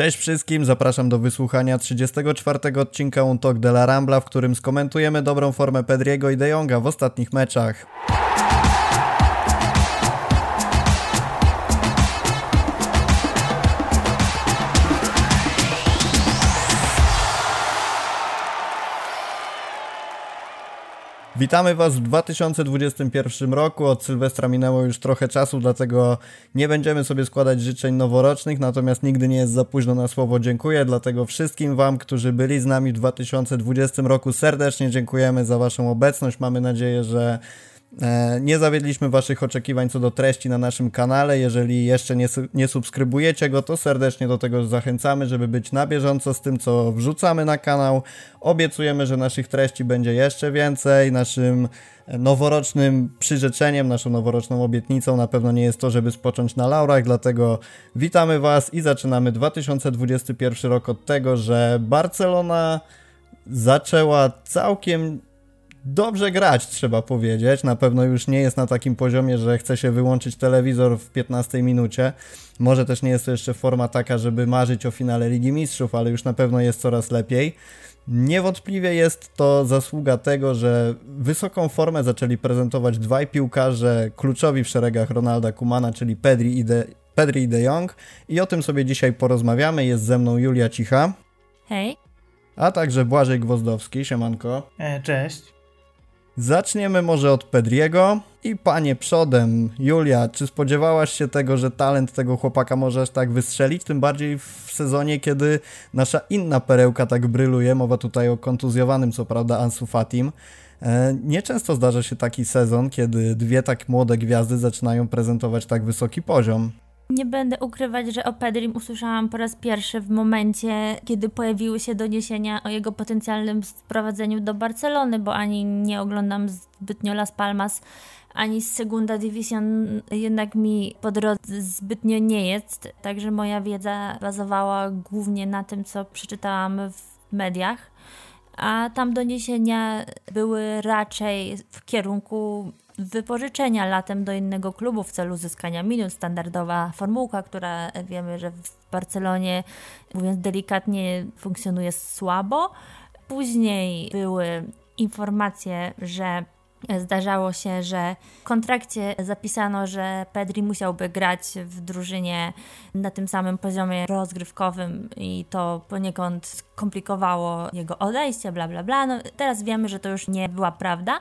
Cześć wszystkim, zapraszam do wysłuchania 34 odcinka Un Toc de la Rambla, w którym skomentujemy dobrą formę Pedriego i De Jonga w ostatnich meczach. Witamy Was w 2021 roku, od Sylwestra minęło już trochę czasu, dlatego nie będziemy sobie składać życzeń noworocznych, natomiast nigdy nie jest za późno na słowo dziękuję, dlatego wszystkim Wam, którzy byli z nami w 2020 roku, serdecznie dziękujemy za Waszą obecność, mamy nadzieję, że nie zawiedliśmy Waszych oczekiwań co do treści na naszym kanale. Jeżeli jeszcze nie subskrybujecie go, to serdecznie do tego zachęcamy, żeby być na bieżąco z tym, co wrzucamy na kanał. Obiecujemy, że naszych treści będzie jeszcze więcej. Naszym noworocznym przyrzeczeniem, naszą noworoczną obietnicą na pewno nie jest to, żeby spocząć na laurach, dlatego witamy Was i zaczynamy 2021 rok od tego, że Barcelona zaczęła całkiem dobrze grać, trzeba powiedzieć. Na pewno już nie jest na takim poziomie, że chce się wyłączyć telewizor w 15 minucie. Może też nie jest to jeszcze forma taka, żeby marzyć o finale Ligi Mistrzów, ale już na pewno jest coraz lepiej. Niewątpliwie jest to zasługa tego, że wysoką formę zaczęli prezentować dwaj piłkarze kluczowi w szeregach Ronalda Koemana, czyli Pedri i De Jong. I o tym sobie dzisiaj porozmawiamy. Jest ze mną Julia Cicha. Hej. A także Błażej Gwozdowski. Siemanko. Cześć. Zaczniemy może od Pedriego i panie przodem, Julia, czy spodziewałaś się tego, że talent tego chłopaka może aż tak wystrzelić, tym bardziej w sezonie, kiedy nasza inna perełka tak bryluje, mowa tutaj o kontuzjowanym co prawda Ansu Fatim. Nieczęsto zdarza się taki sezon, kiedy dwie tak młode gwiazdy zaczynają prezentować tak wysoki poziom. Nie będę ukrywać, że o Pedrim usłyszałam po raz pierwszy w momencie, kiedy pojawiły się doniesienia o jego potencjalnym sprowadzeniu do Barcelony, bo ani nie oglądam zbytnio Las Palmas, ani Segunda División jednak mi po drodze zbytnio nie jest, także moja wiedza bazowała głównie na tym, co przeczytałam w mediach, a tam doniesienia były raczej w kierunku wypożyczenia latem do innego klubu w celu uzyskania minut, standardowa formułka, która wiemy, że w Barcelonie, mówiąc delikatnie, funkcjonuje słabo. Później były informacje, że zdarzało się, że w kontrakcie zapisano, że Pedri musiałby grać w drużynie na tym samym poziomie rozgrywkowym i to poniekąd skomplikowało jego odejście, bla bla bla. No, teraz wiemy, że to już nie była prawda,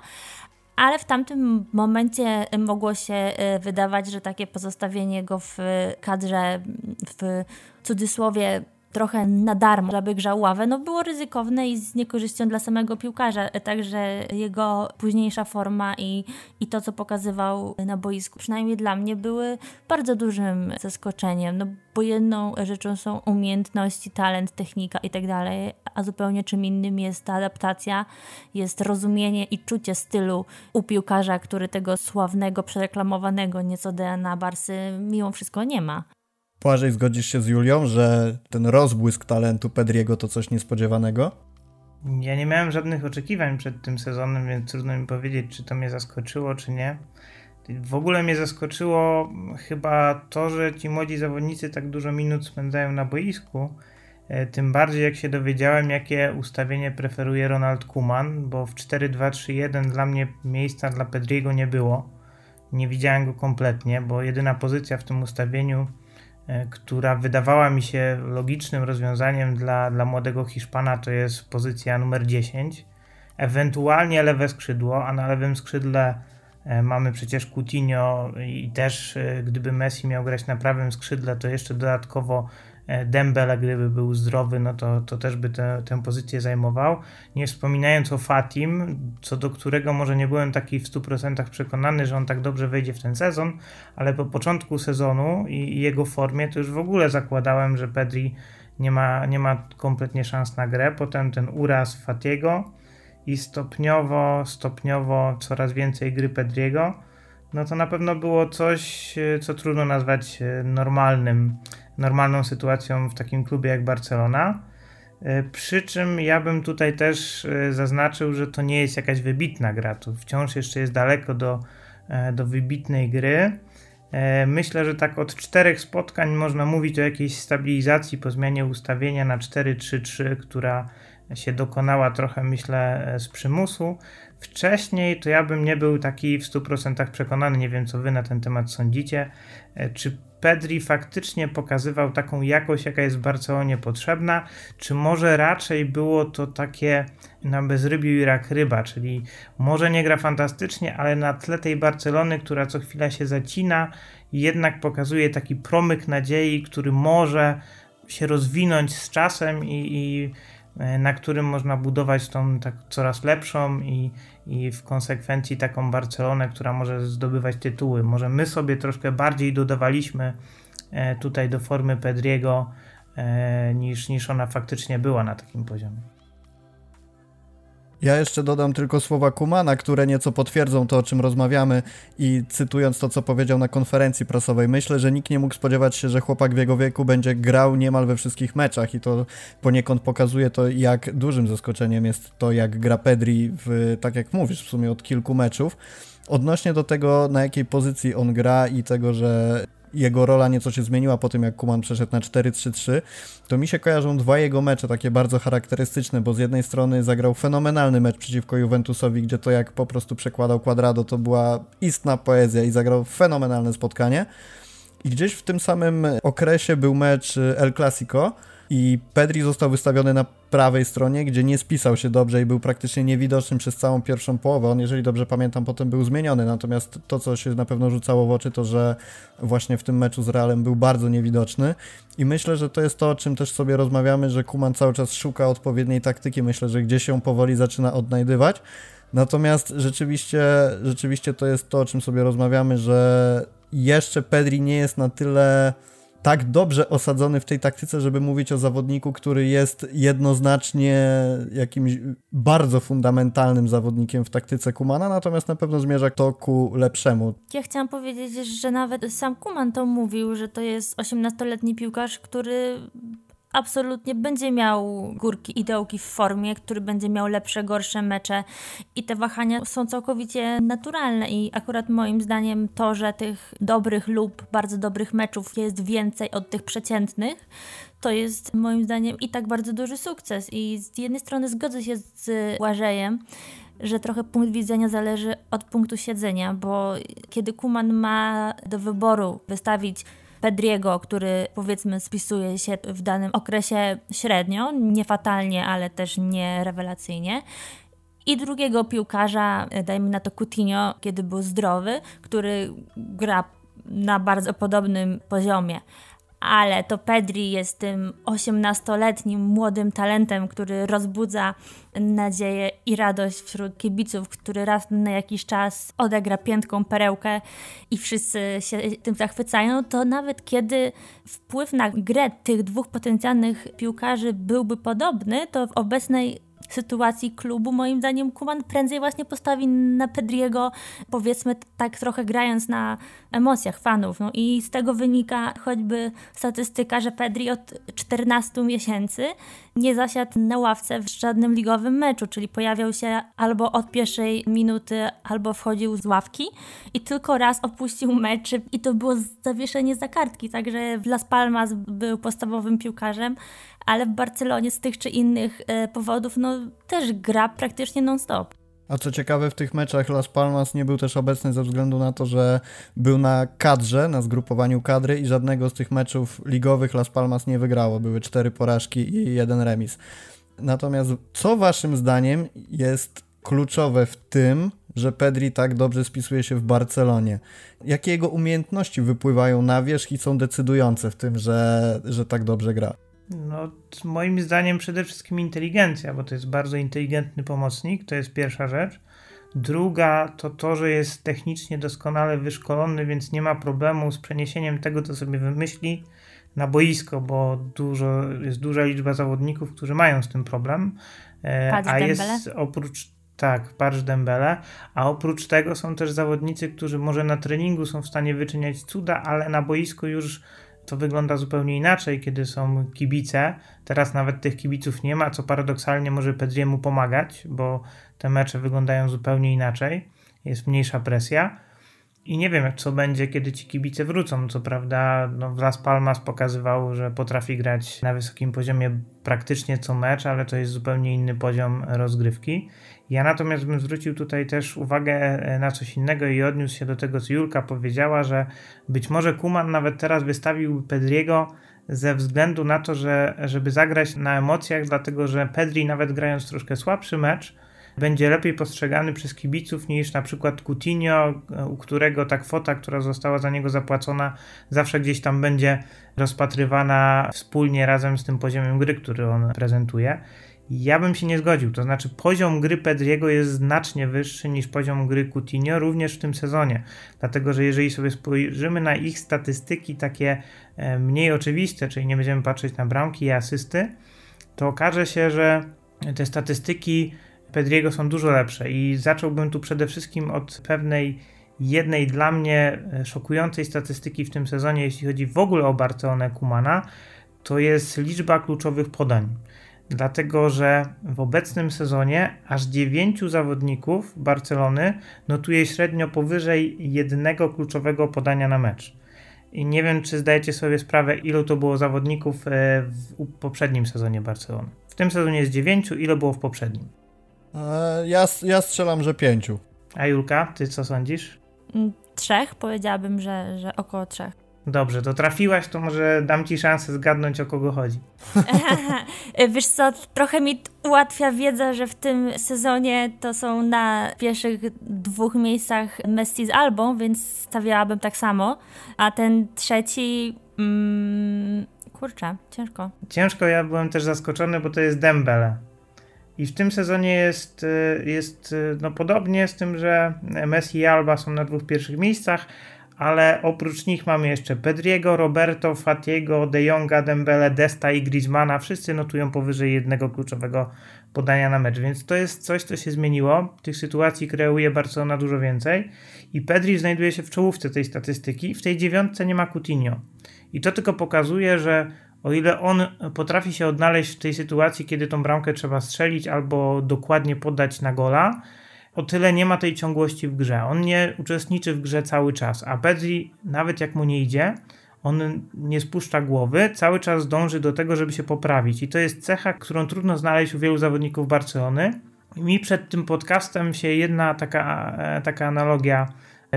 ale w tamtym momencie mogło się wydawać, że takie pozostawienie go w kadrze, w cudzysłowie, trochę na darmo, żeby grzał ławę, no było ryzykowne i z niekorzyścią dla samego piłkarza, także jego późniejsza forma i to, co pokazywał na boisku, przynajmniej dla mnie, były bardzo dużym zaskoczeniem, no bo jedną rzeczą są umiejętności, talent, technika i tak dalej, a zupełnie czym innym jest ta adaptacja, jest rozumienie i czucie stylu u piłkarza, który tego sławnego, przereklamowanego nieco DNA Barsy mimo wszystko nie ma. Błażej, zgodzisz się z Julią, że ten rozbłysk talentu Pedriego to coś niespodziewanego? Ja nie miałem żadnych oczekiwań przed tym sezonem, więc trudno mi powiedzieć, czy to mnie zaskoczyło, czy nie. W ogóle mnie zaskoczyło chyba to, że ci młodzi zawodnicy tak dużo minut spędzają na boisku. Tym bardziej jak się dowiedziałem, jakie ustawienie preferuje Ronald Koeman, bo w 4-2-3-1 dla mnie miejsca dla Pedriego nie było. Nie widziałem go kompletnie, bo jedyna pozycja w tym ustawieniu, która wydawała mi się logicznym rozwiązaniem dla młodego Hiszpana, to jest pozycja numer 10, ewentualnie lewe skrzydło, a na lewym skrzydle mamy przecież Coutinho i też gdyby Messi miał grać na prawym skrzydle, to jeszcze dodatkowo Dembele, gdyby był zdrowy, no to też by tę pozycję zajmował. Nie wspominając o Fatim, co do którego może nie byłem taki w 100% przekonany, że on tak dobrze wejdzie w ten sezon, ale po początku sezonu i jego formie to już w ogóle zakładałem, że Pedri nie ma kompletnie szans na grę. Potem ten uraz Fatiego i stopniowo coraz więcej gry Pedriego, no to na pewno było coś, co trudno nazwać normalną sytuacją w takim klubie jak Barcelona. Przy czym ja bym tutaj też zaznaczył, że to nie jest jakaś wybitna gra. To wciąż jeszcze jest daleko do wybitnej gry. Myślę, że tak od 4 spotkań można mówić o jakiejś stabilizacji po zmianie ustawienia na 4-3-3, która się dokonała trochę, myślę, z przymusu. Wcześniej to ja bym nie był taki w 100% przekonany, nie wiem co wy na ten temat sądzicie, czy Pedri faktycznie pokazywał taką jakość, jaka jest w Barcelonie potrzebna, czy może raczej było to takie na bezrybiu i rak ryba, czyli może nie gra fantastycznie, ale na tle tej Barcelony, która co chwila się zacina, jednak pokazuje taki promyk nadziei, który może się rozwinąć z czasem i na którym można budować tą tak coraz lepszą i w konsekwencji taką Barcelonę, która może zdobywać tytuły. Może my sobie troszkę bardziej dodawaliśmy tutaj do formy Pedriego niż ona faktycznie była na takim poziomie. Ja jeszcze dodam tylko słowa Koemana, które nieco potwierdzą to, o czym rozmawiamy i cytując to, co powiedział na konferencji prasowej. Myślę, że nikt nie mógł spodziewać się, że chłopak w jego wieku będzie grał niemal we wszystkich meczach i to poniekąd pokazuje to, jak dużym zaskoczeniem jest to, jak gra Pedri, tak jak mówisz, w sumie od kilku meczów. Odnośnie do tego, na jakiej pozycji on gra i tego, że jego rola nieco się zmieniła po tym, jak Koeman przeszedł na 4-3-3, to mi się kojarzą dwa jego mecze takie bardzo charakterystyczne, bo z jednej strony zagrał fenomenalny mecz przeciwko Juventusowi, gdzie to jak po prostu przekładał Cuadrado, to była istna poezja i zagrał fenomenalne spotkanie. I gdzieś w tym samym okresie był mecz El Clasico i Pedri został wystawiony na prawej stronie, gdzie nie spisał się dobrze i był praktycznie niewidoczny przez całą pierwszą połowę. On, jeżeli dobrze pamiętam, potem był zmieniony, natomiast to, co się na pewno rzucało w oczy, to, że właśnie w tym meczu z Realem był bardzo niewidoczny i myślę, że to jest to, o czym też sobie rozmawiamy, że Koeman cały czas szuka odpowiedniej taktyki, myślę, że gdzieś ją powoli zaczyna odnajdywać, natomiast rzeczywiście to jest to, o czym sobie rozmawiamy, że jeszcze Pedri nie jest na tyle tak dobrze osadzony w tej taktyce, żeby mówić o zawodniku, który jest jednoznacznie jakimś bardzo fundamentalnym zawodnikiem w taktyce Koemana, natomiast na pewno zmierza to ku lepszemu. Ja chciałam powiedzieć, że nawet sam Koeman to mówił, że to jest 18-letni piłkarz, który absolutnie będzie miał górki i dołki w formie, który będzie miał lepsze, gorsze mecze i te wahania są całkowicie naturalne i akurat moim zdaniem to, że tych dobrych lub bardzo dobrych meczów jest więcej od tych przeciętnych, to jest moim zdaniem i tak bardzo duży sukces i z jednej strony zgodzę się z Łażejem, że trochę punkt widzenia zależy od punktu siedzenia, bo kiedy Koeman ma do wyboru wystawić Pedriego, który powiedzmy spisuje się w danym okresie średnio, nie fatalnie, ale też nie rewelacyjnie. I drugiego piłkarza, dajmy na to Coutinho, kiedy był zdrowy, który gra na bardzo podobnym poziomie. Ale to Pedri jest tym 18-letnim młodym talentem, który rozbudza nadzieję i radość wśród kibiców, który raz na jakiś czas odegra piętką perełkę i wszyscy się tym zachwycają, to nawet kiedy wpływ na grę tych dwóch potencjalnych piłkarzy byłby podobny, to w obecnej sytuacji klubu moim zdaniem Koeman prędzej właśnie postawi na Pedriego, powiedzmy tak trochę grając na emocjach fanów. No i z tego wynika choćby statystyka, że Pedri od 14 miesięcy nie zasiadł na ławce w żadnym ligowym meczu, czyli pojawiał się albo od pierwszej minuty, albo wchodził z ławki i tylko raz opuścił mecz i to było zawieszenie za kartki, także w Las Palmas był podstawowym piłkarzem, ale w Barcelonie z tych czy innych powodów też gra praktycznie non-stop. A co ciekawe, w tych meczach Las Palmas nie był też obecny ze względu na to, że był na kadrze, na zgrupowaniu kadry i żadnego z tych meczów ligowych Las Palmas nie wygrało. Były 4 porażki i 1 remis. Natomiast co waszym zdaniem jest kluczowe w tym, że Pedri tak dobrze spisuje się w Barcelonie? Jakie jego umiejętności wypływają na wierzch i są decydujące w tym, że tak dobrze gra? No, moim zdaniem przede wszystkim inteligencja, bo to jest bardzo inteligentny pomocnik, to jest pierwsza rzecz. Druga to, że jest technicznie doskonale wyszkolony, więc nie ma problemu z przeniesieniem tego, co sobie wymyśli na boisko, bo jest duża liczba zawodników, którzy mają z tym problem. A jest Patrz Dembele, a oprócz tego są też zawodnicy, którzy może na treningu są w stanie wyczyniać cuda, ale na boisku już to wygląda zupełnie inaczej, kiedy są kibice. Teraz nawet tych kibiców nie ma, co paradoksalnie może Pedriemu pomagać, bo te mecze wyglądają zupełnie inaczej. Jest mniejsza presja. I nie wiem, co będzie, kiedy ci kibice wrócą. Co prawda, Las Palmas pokazywał, że potrafi grać na wysokim poziomie praktycznie co mecz, ale to jest zupełnie inny poziom rozgrywki. Ja natomiast bym zwrócił tutaj też uwagę na coś innego i odniósł się do tego, co Julka powiedziała, że być może Koeman nawet teraz wystawił Pedriego ze względu na to, żeby zagrać na emocjach, dlatego że Pedri, nawet grając troszkę słabszy mecz, będzie lepiej postrzegany przez kibiców niż na przykład Coutinho, u którego ta kwota, która została za niego zapłacona, zawsze gdzieś tam będzie rozpatrywana wspólnie razem z tym poziomem gry, który on prezentuje. Ja bym się nie zgodził, to znaczy poziom gry Pedriego jest znacznie wyższy niż poziom gry Coutinho również w tym sezonie, dlatego że jeżeli sobie spojrzymy na ich statystyki takie mniej oczywiste, czyli nie będziemy patrzeć na bramki i asysty, to okaże się, że te statystyki Pedriego są dużo lepsze i zacząłbym tu przede wszystkim od pewnej jednej dla mnie szokującej statystyki w tym sezonie, jeśli chodzi w ogóle o Barcelonę Koemana, to jest liczba kluczowych podań. Dlatego, że w obecnym sezonie aż 9 zawodników Barcelony notuje średnio powyżej jednego kluczowego podania na mecz. I nie wiem, czy zdajecie sobie sprawę, ilu to było zawodników w poprzednim sezonie Barcelony. W tym sezonie jest 9, ile było w poprzednim? Ja strzelam, że 5. A Julka, ty co sądzisz? 3, powiedziałabym, że około 3. Dobrze, to trafiłaś, to może dam ci szansę zgadnąć, o kogo chodzi. Wiesz co, trochę mi ułatwia wiedza, że w tym sezonie to są na pierwszych 2 miejscach Messi z Albą, więc stawiałabym tak samo, a ten trzeci... ciężko. Ciężko, ja byłem też zaskoczony, bo to jest Dembele. I w tym sezonie jest podobnie z tym, że Messi i Alba są na 2 pierwszych miejscach, ale oprócz nich mamy jeszcze Pedriego, Roberto, Fatiego, De Jonga, Dembele, Desta i Griezmana. Wszyscy notują powyżej jednego kluczowego podania na mecz, więc to jest coś, co się zmieniło. Tych sytuacji kreuje Barcelona dużo więcej i Pedri znajduje się w czołówce tej statystyki. W tej 9 nie ma Coutinho i to tylko pokazuje, że o ile on potrafi się odnaleźć w tej sytuacji, kiedy tą bramkę trzeba strzelić albo dokładnie podać na gola, o tyle nie ma tej ciągłości w grze. On nie uczestniczy w grze cały czas, a Pedri, nawet jak mu nie idzie, on nie spuszcza głowy, cały czas dąży do tego, żeby się poprawić. I to jest cecha, którą trudno znaleźć u wielu zawodników Barcelony. I mi przed tym podcastem się jedna taka analogia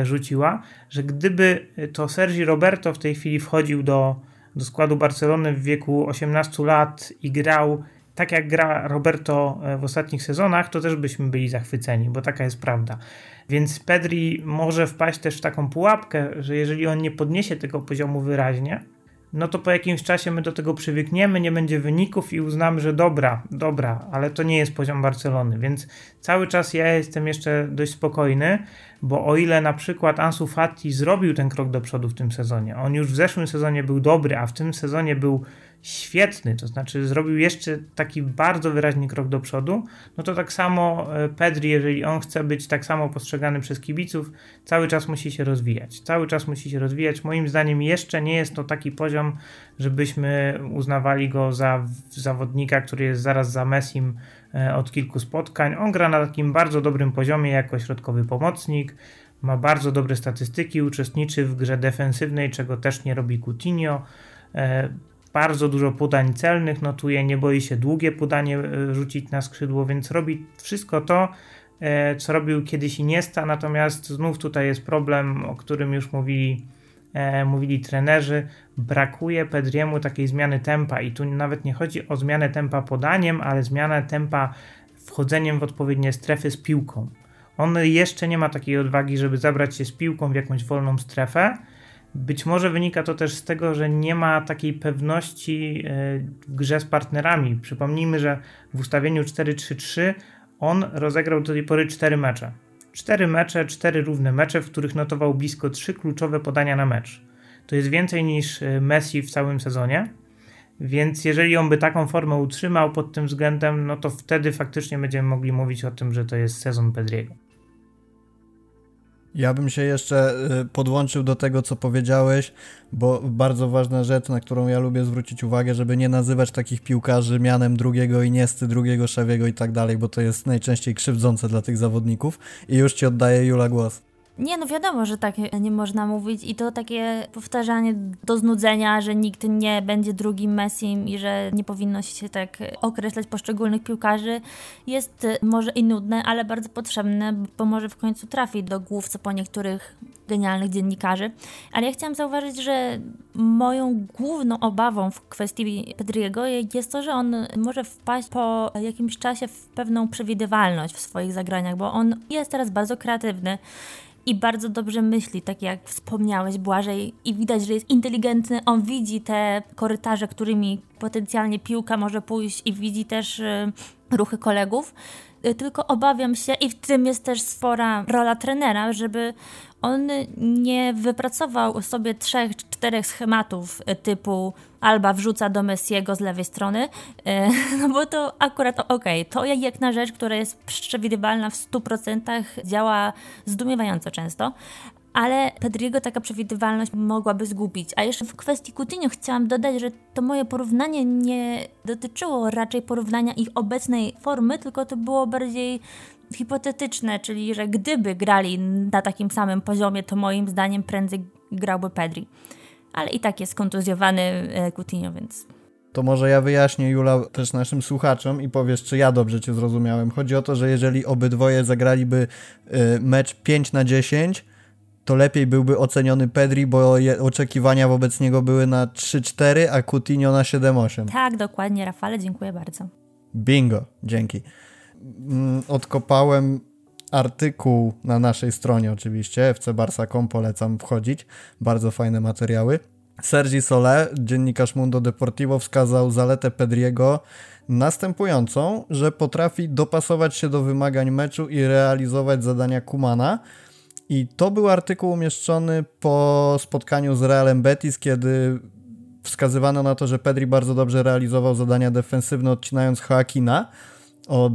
rzuciła, że gdyby to Sergi Roberto w tej chwili wchodził do składu Barcelony w wieku 18 lat i grał tak jak gra Roberto w ostatnich sezonach, to też byśmy byli zachwyceni, bo taka jest prawda. Więc Pedri może wpaść też w taką pułapkę, że jeżeli on nie podniesie tego poziomu wyraźnie, no to po jakimś czasie my do tego przywykniemy, nie będzie wyników i uznamy, że dobra, ale to nie jest poziom Barcelony, więc cały czas ja jestem jeszcze dość spokojny, bo o ile na przykład Ansu Fati zrobił ten krok do przodu w tym sezonie, on już w zeszłym sezonie był dobry, a w tym sezonie był świetny, to znaczy zrobił jeszcze taki bardzo wyraźny krok do przodu, no to tak samo Pedri, jeżeli on chce być tak samo postrzegany przez kibiców, cały czas musi się rozwijać. Moim zdaniem jeszcze nie jest to taki poziom, żebyśmy uznawali go za zawodnika, który jest zaraz za Messim od kilku spotkań. On gra na takim bardzo dobrym poziomie jako środkowy pomocnik, ma bardzo dobre statystyki, uczestniczy w grze defensywnej, czego też nie robi Coutinho, bardzo dużo podań celnych notuje, nie boi się długie podanie rzucić na skrzydło, więc robi wszystko to, co robił kiedyś Iniesta, natomiast znów tutaj jest problem, o którym już mówili trenerzy, brakuje Pedriemu takiej zmiany tempa i tu nawet nie chodzi o zmianę tempa podaniem, ale zmianę tempa wchodzeniem w odpowiednie strefy z piłką. On jeszcze nie ma takiej odwagi, żeby zabrać się z piłką w jakąś wolną strefę. Być może wynika to też z tego, że nie ma takiej pewności w grze z partnerami. Przypomnijmy, że w ustawieniu 4-3-3 on rozegrał do tej pory 4 mecze, 4 równe mecze, w których notował blisko 3 kluczowe podania na mecz. To jest więcej niż Messi w całym sezonie, więc jeżeli on by taką formę utrzymał pod tym względem, no to wtedy faktycznie będziemy mogli mówić o tym, że to jest sezon Pedriego. Ja bym się jeszcze podłączył do tego, co powiedziałeś, bo bardzo ważna rzecz, na którą ja lubię zwrócić uwagę, żeby nie nazywać takich piłkarzy mianem drugiego Iniesty, drugiego Szawiego i tak dalej, bo to jest najczęściej krzywdzące dla tych zawodników. I już ci oddaję, Jula, głos. Nie, no wiadomo, że tak nie można mówić i to takie powtarzanie do znudzenia, że nikt nie będzie drugim Messim i że nie powinno się tak określać poszczególnych piłkarzy jest może i nudne, ale bardzo potrzebne, bo może w końcu trafi do głów co po niektórych genialnych dziennikarzy. Ale ja chciałam zauważyć, że moją główną obawą w kwestii Pedriego jest to, że on może wpaść po jakimś czasie w pewną przewidywalność w swoich zagraniach, bo on jest teraz bardzo kreatywny i bardzo dobrze myśli, tak jak wspomniałeś, Błażej, i widać, że jest inteligentny, on widzi te korytarze, którymi potencjalnie piłka może pójść i widzi też ruchy kolegów, tylko obawiam się i w tym jest też spora rola trenera, żeby on nie wypracował sobie 3-4 schematów typu Alba wrzuca do Messiego z lewej strony, no bo to akurat okej, to jak na rzecz, która jest przewidywalna w 100% działa zdumiewająco często, ale Pedriego taka przewidywalność mogłaby zgubić. A jeszcze w kwestii Coutinho chciałam dodać, że to moje porównanie nie dotyczyło raczej porównania ich obecnej formy, tylko to było bardziej hipotetyczne, czyli że gdyby grali na takim samym poziomie, to moim zdaniem prędzej grałby Pedri. Ale i tak jest kontuzjowany Coutinho, więc... To może ja wyjaśnię, Jula, też naszym słuchaczom i powiesz, czy ja dobrze Cię zrozumiałem. Chodzi o to, że jeżeli obydwoje zagraliby mecz 5/10, to lepiej byłby oceniony Pedri, bo oczekiwania wobec niego były na 3-4, a Coutinho na 7-8. Tak, dokładnie, Rafale, dziękuję bardzo. Bingo, dzięki. Odkopałem artykuł na naszej stronie oczywiście, fcbarsa.com, polecam wchodzić, bardzo fajne materiały. Sergi Solé, dziennikarz Mundo Deportivo, wskazał zaletę Pedriego następującą, że potrafi dopasować się do wymagań meczu i realizować zadania Koemana. I to był artykuł umieszczony po spotkaniu z Realem Betis, kiedy wskazywano na to, że Pedri bardzo dobrze realizował zadania defensywne, odcinając Joaquina od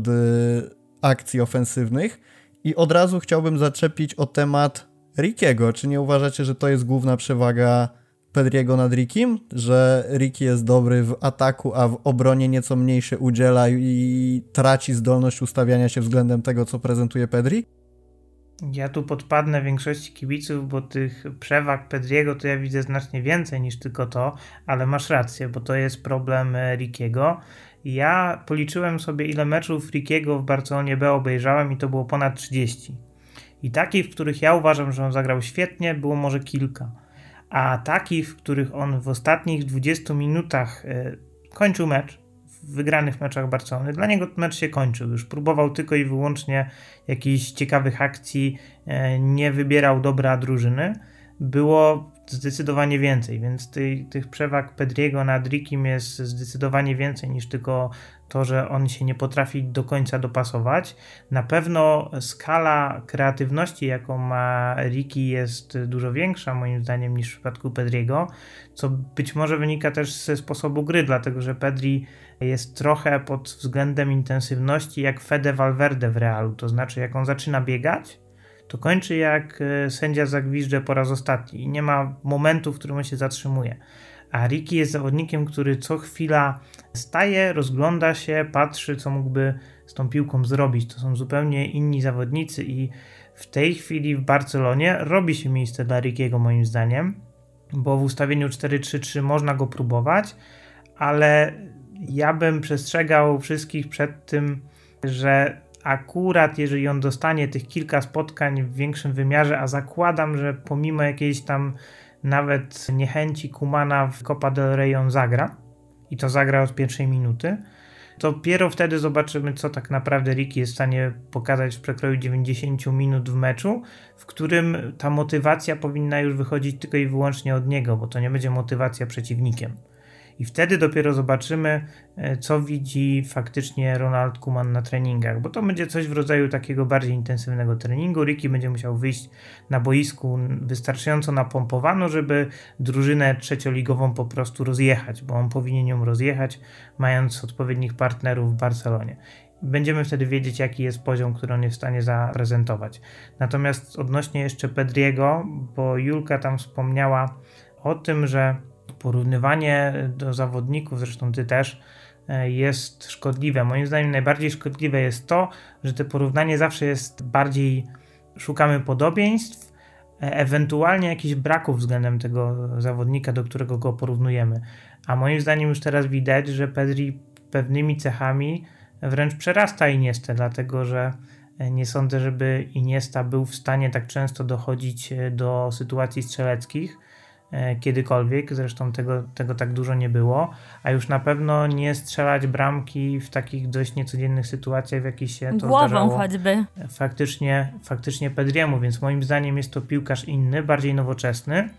akcji ofensywnych. I od razu chciałbym zaczepić o temat Rikiego. Czy nie uważacie, że to jest główna przewaga Pedriego nad Rikim? Że Riki jest dobry w ataku, a w obronie nieco mniej się udziela i traci zdolność ustawiania się względem tego, co prezentuje Pedri? Ja tu podpadnę większości kibiców, bo tych przewag Pedriego to ja widzę znacznie więcej niż tylko to, ale masz rację, bo to jest problem Rikiego. Ja policzyłem sobie, ile meczów Rikiego w Barcelonie B obejrzałem i to było ponad 30. I takich, w których ja uważam, że on zagrał świetnie, było może kilka. A takich, w których on w ostatnich 20 minutach kończył mecz, w wygranych meczach Barcelony. Dla niego mecz się kończył już. Próbował tylko i wyłącznie jakichś ciekawych akcji, nie wybierał dobra drużyny. Było zdecydowanie więcej, więc tych przewag Pedriego nad Rikim jest zdecydowanie więcej niż tylko to, że on się nie potrafi do końca dopasować. Na pewno skala kreatywności, jaką ma Riki, jest dużo większa moim zdaniem niż w przypadku Pedriego, co być może wynika też ze sposobu gry, dlatego że Pedri jest trochę pod względem intensywności jak Fede Valverde w Realu, to znaczy jak on zaczyna biegać, to kończy jak sędzia zagwizdże po raz ostatni i nie ma momentu, w którym on się zatrzymuje. A Riki jest zawodnikiem, który co chwila staje, rozgląda się, patrzy, co mógłby z tą piłką zrobić. To są zupełnie inni zawodnicy i w tej chwili w Barcelonie robi się miejsce dla Rikiego moim zdaniem, bo w ustawieniu 4-3-3 można go próbować, ale ja bym przestrzegał wszystkich przed tym, że akurat jeżeli on dostanie tych kilka spotkań w większym wymiarze, a zakładam, że pomimo jakiejś tam nawet niechęci Koemana w Copa del Rey on zagra i to zagra od pierwszej minuty, to dopiero wtedy zobaczymy, co tak naprawdę Riki jest w stanie pokazać w przekroju 90 minut w meczu, w którym ta motywacja powinna już wychodzić tylko i wyłącznie od niego, bo to nie będzie motywacja przeciwnikiem. I wtedy dopiero zobaczymy, co widzi faktycznie Ronald Koeman na treningach, bo to będzie coś w rodzaju takiego bardziej intensywnego treningu. Riki będzie musiał wyjść na boisku wystarczająco napompowano, żeby drużynę trzecioligową po prostu rozjechać, bo on powinien ją rozjechać, mając odpowiednich partnerów w Barcelonie. Będziemy wtedy wiedzieć, jaki jest poziom, który on jest w stanie zaprezentować. Natomiast odnośnie jeszcze Pedriego, bo Julka tam wspomniała o tym, że porównywanie do zawodników, zresztą ty też, jest szkodliwe. Moim zdaniem najbardziej szkodliwe jest to, że to porównanie zawsze jest bardziej, szukamy podobieństw, ewentualnie jakichś braków względem tego zawodnika, do którego go porównujemy. A moim zdaniem już teraz widać, że Pedri pewnymi cechami wręcz przerasta Iniestę, dlatego że nie sądzę, żeby Iniesta był w stanie tak często dochodzić do sytuacji strzeleckich kiedykolwiek, zresztą tego tak dużo nie było, a już na pewno nie strzelać bramki w takich dość niecodziennych sytuacjach, w jakich się to głową zdarzało choćby. Faktycznie Pedriemu, więc moim zdaniem jest to piłkarz inny, bardziej nowoczesny,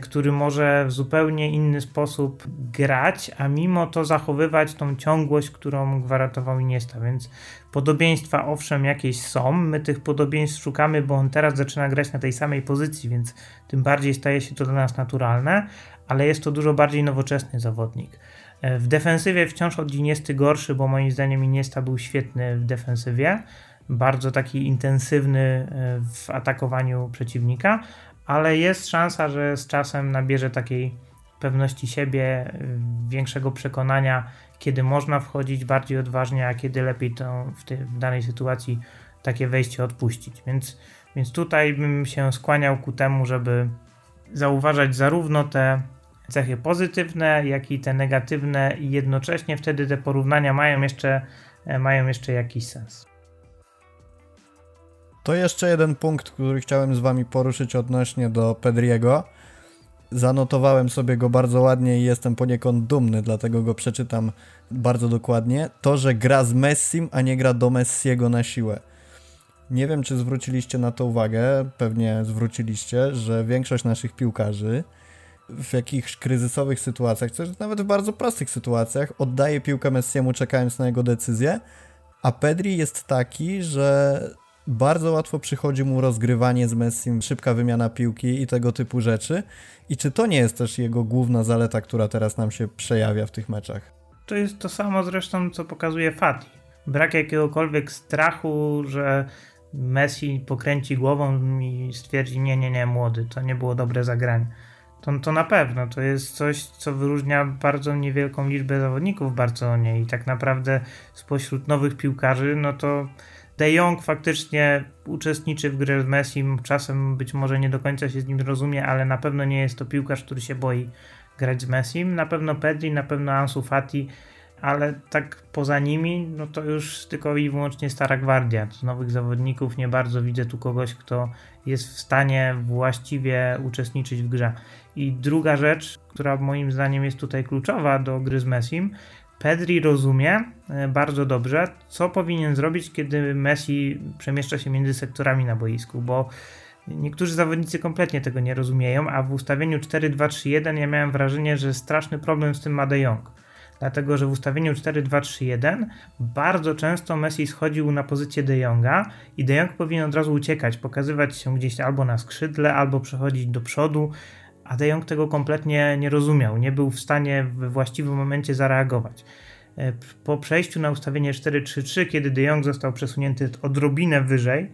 który może w zupełnie inny sposób grać, a mimo to zachowywać tą ciągłość, którą gwarantował Iniesta, więc podobieństwa owszem jakieś są, my tych podobieństw szukamy, bo on teraz zaczyna grać na tej samej pozycji, więc tym bardziej staje się to dla nas naturalne, ale jest to dużo bardziej nowoczesny zawodnik. W defensywie wciąż od Iniesty gorszy, bo moim zdaniem Iniesta był świetny w defensywie, bardzo taki intensywny w atakowaniu przeciwnika, ale jest szansa, że z czasem nabierze takiej pewności siebie, większego przekonania, kiedy można wchodzić bardziej odważnie, a kiedy lepiej to w danej sytuacji takie wejście odpuścić. Więc tutaj bym się skłaniał ku temu, żeby zauważać zarówno te cechy pozytywne, jak i te negatywne i jednocześnie wtedy te porównania mają jeszcze jakiś sens. To jeszcze jeden punkt, który chciałem z wami poruszyć odnośnie do Pedriego. Zanotowałem sobie go bardzo ładnie i jestem poniekąd dumny, dlatego go przeczytam bardzo dokładnie. To, że gra z Messim, a nie gra do Messiego na siłę. Nie wiem, czy zwróciliście na to uwagę, pewnie zwróciliście, że większość naszych piłkarzy w jakichś kryzysowych sytuacjach, też nawet w bardzo prostych sytuacjach, oddaje piłkę Messiemu, czekając na jego decyzję, a Pedri jest taki, że bardzo łatwo przychodzi mu rozgrywanie z Messim, szybka wymiana piłki i tego typu rzeczy. I czy to nie jest też jego główna zaleta, która teraz nam się przejawia w tych meczach? To jest to samo zresztą, co pokazuje Fati. Brak jakiegokolwiek strachu, że Messi pokręci głową i stwierdzi nie, młody, to nie było dobre zagranie. To na pewno, to jest coś, co wyróżnia bardzo niewielką liczbę zawodników w Barcelonie i tak naprawdę spośród nowych piłkarzy, no to De Jong faktycznie uczestniczy w grze z Messim, czasem być może nie do końca się z nim rozumie, ale na pewno nie jest to piłkarz, który się boi grać z Messim. Na pewno Pedri, na pewno Ansu Fati, ale tak poza nimi, no to już tylko i wyłącznie stara gwardia. Z nowych zawodników nie bardzo widzę tu kogoś, kto jest w stanie właściwie uczestniczyć w grze. I druga rzecz, która moim zdaniem jest tutaj kluczowa do gry z Messim, Pedri rozumie bardzo dobrze, co powinien zrobić, kiedy Messi przemieszcza się między sektorami na boisku, bo niektórzy zawodnicy kompletnie tego nie rozumieją, a w ustawieniu 4-2-3-1 ja miałem wrażenie, że straszny problem z tym ma De Jong, dlatego że w ustawieniu 4-2-3-1 bardzo często Messi schodził na pozycję De Jonga i De Jong powinien od razu uciekać, pokazywać się gdzieś albo na skrzydle, albo przechodzić do przodu, a De Jong tego kompletnie nie rozumiał, nie był w stanie we właściwym momencie zareagować. Po przejściu na ustawienie 4-3-3, kiedy De Jong został przesunięty odrobinę wyżej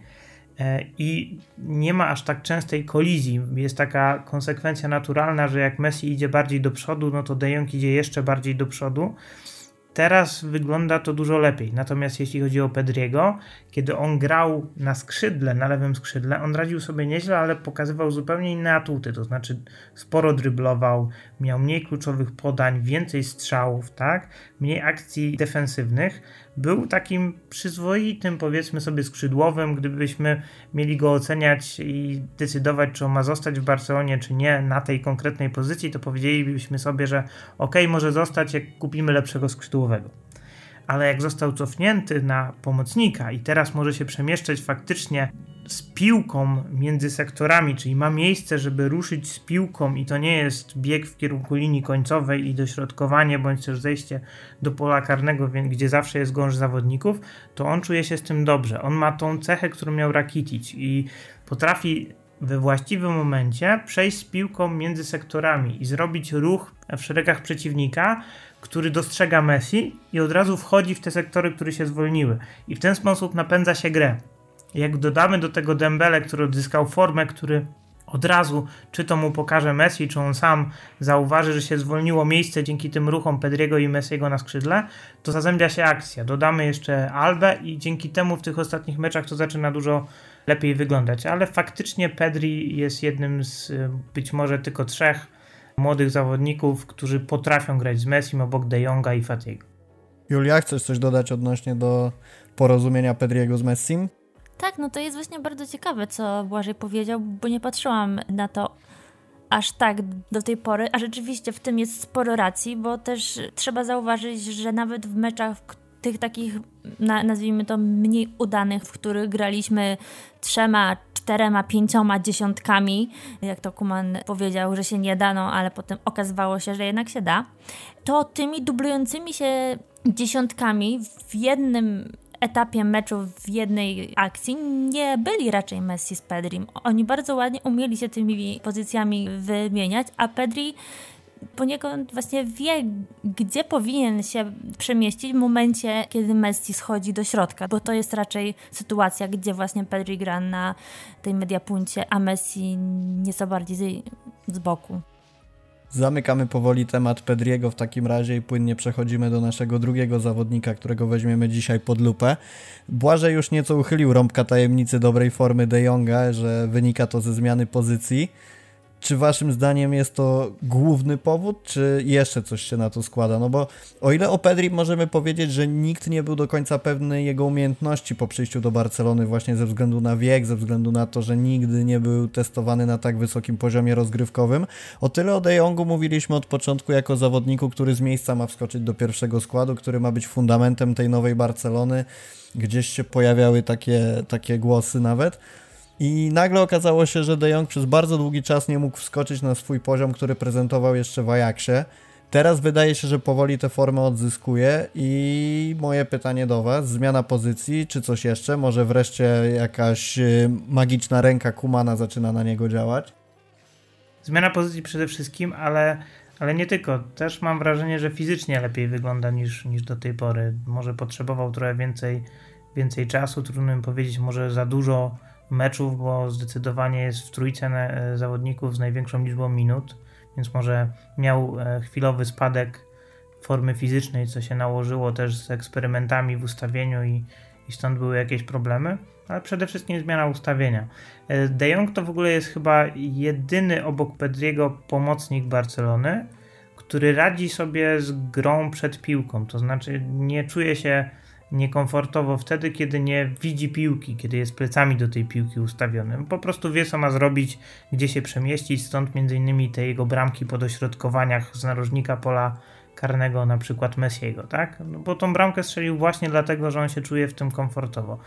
i nie ma aż tak częstej kolizji, jest taka konsekwencja naturalna, że jak Messi idzie bardziej do przodu, no to De Jong idzie jeszcze bardziej do przodu. Teraz wygląda to dużo lepiej, natomiast jeśli chodzi o Pedriego, kiedy on grał na skrzydle, na lewym skrzydle, on radził sobie nieźle, ale pokazywał zupełnie inne atuty, to znaczy sporo dryblował, miał mniej kluczowych podań, więcej strzałów, tak? Mniej akcji defensywnych, był takim przyzwoitym, powiedzmy sobie, skrzydłowym, gdybyśmy mieli go oceniać i decydować, czy on ma zostać w Barcelonie, czy nie, na tej konkretnej pozycji, to powiedzielibyśmy sobie, że okej, może zostać, jak kupimy lepszego skrzydłowego. Ale jak został cofnięty na pomocnika i teraz może się przemieszczać faktycznie z piłką między sektorami, czyli ma miejsce, żeby ruszyć z piłką i to nie jest bieg w kierunku linii końcowej i dośrodkowanie, bądź też zejście do pola karnego, gdzie zawsze jest gąszcz zawodników, to on czuje się z tym dobrze. On ma tą cechę, którą miał Rakitic i potrafi we właściwym momencie przejść z piłką między sektorami i zrobić ruch w szeregach przeciwnika, który dostrzega Messi i od razu wchodzi w te sektory, które się zwolniły. I w ten sposób napędza się grę. Jak dodamy do tego Dembele, który odzyskał formę, który od razu, czy to mu pokaże Messi, czy on sam zauważy, że się zwolniło miejsce dzięki tym ruchom Pedriego i Messiego na skrzydle, to zazębia się akcja. Dodamy jeszcze Albę i dzięki temu w tych ostatnich meczach to zaczyna dużo lepiej wyglądać, ale faktycznie Pedri jest jednym z być może tylko 3 młodych zawodników, którzy potrafią grać z Messim obok De Jonga i Fatiego. Julia, chcesz coś dodać odnośnie do porozumienia Pedriego z Messim? Tak, no to jest właśnie bardzo ciekawe, co Błażej powiedział, bo nie patrzyłam na to aż tak do tej pory, a rzeczywiście w tym jest sporo racji, bo też trzeba zauważyć, że nawet w meczach tych takich, nazwijmy to, mniej udanych, w których graliśmy 3, 4, 5 dziesiątkami, jak to Kuman powiedział, że się nie da, no ale potem okazywało się, że jednak się da, to tymi dublującymi się dziesiątkami w jednym etapie meczu, w jednej akcji nie byli raczej Messi z Pedrim. Oni bardzo ładnie umieli się tymi pozycjami wymieniać, a Pedri poniekąd właśnie wie, gdzie powinien się przemieścić w momencie, kiedy Messi schodzi do środka, bo to jest raczej sytuacja, gdzie właśnie Pedri gra na tej mediapuncie, a Messi nieco bardziej z boku. Zamykamy powoli temat Pedriego w takim razie i płynnie przechodzimy do naszego drugiego zawodnika, którego weźmiemy dzisiaj pod lupę. Błażej już nieco uchylił rąbka tajemnicy dobrej formy De Jonga, że wynika to ze zmiany pozycji. Czy waszym zdaniem jest to główny powód, czy jeszcze coś się na to składa? No bo o ile o Pedri możemy powiedzieć, że nikt nie był do końca pewny jego umiejętności po przyjściu do Barcelony właśnie ze względu na wiek, ze względu na to, że nigdy nie był testowany na tak wysokim poziomie rozgrywkowym, o tyle o De Jongu mówiliśmy od początku jako zawodniku, który z miejsca ma wskoczyć do pierwszego składu, który ma być fundamentem tej nowej Barcelony. Gdzieś się pojawiały takie głosy nawet. I nagle okazało się, że De Jong przez bardzo długi czas nie mógł wskoczyć na swój poziom, który prezentował jeszcze w Ajaxie. Teraz wydaje się, że powoli tę formę odzyskuje i moje pytanie do was, zmiana pozycji czy coś jeszcze? Może wreszcie jakaś magiczna ręka Kumana zaczyna na niego działać? Zmiana pozycji przede wszystkim, ale nie tylko. Też mam wrażenie, że fizycznie lepiej wygląda niż do tej pory. Może potrzebował trochę więcej czasu, trudno mi powiedzieć, może za dużo meczów, bo zdecydowanie jest w trójce zawodników z największą liczbą minut, więc może miał chwilowy spadek formy fizycznej, co się nałożyło też z eksperymentami w ustawieniu i stąd były jakieś problemy, ale przede wszystkim zmiana ustawienia. De Jong to w ogóle jest chyba jedyny obok Pedriego pomocnik Barcelony, który radzi sobie z grą przed piłką, to znaczy nie czuje się niekomfortowo wtedy, kiedy nie widzi piłki, kiedy jest plecami do tej piłki ustawionym. Po prostu wie, co ma zrobić, gdzie się przemieścić, stąd m.in. te jego bramki po dośrodkowaniach z narożnika pola karnego, na przykład Messiego, tak? No, bo tą bramkę strzelił właśnie dlatego, że on się czuje w tym komfortowo.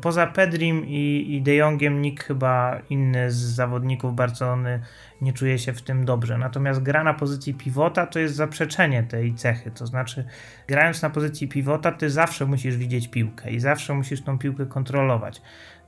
Poza Pedrim i De Jongiem nikt chyba inny z zawodników Barcelony nie czuje się w tym dobrze. Natomiast gra na pozycji pivota to jest zaprzeczenie tej cechy, to znaczy grając na pozycji pivota ty zawsze musisz widzieć piłkę i zawsze musisz tą piłkę kontrolować.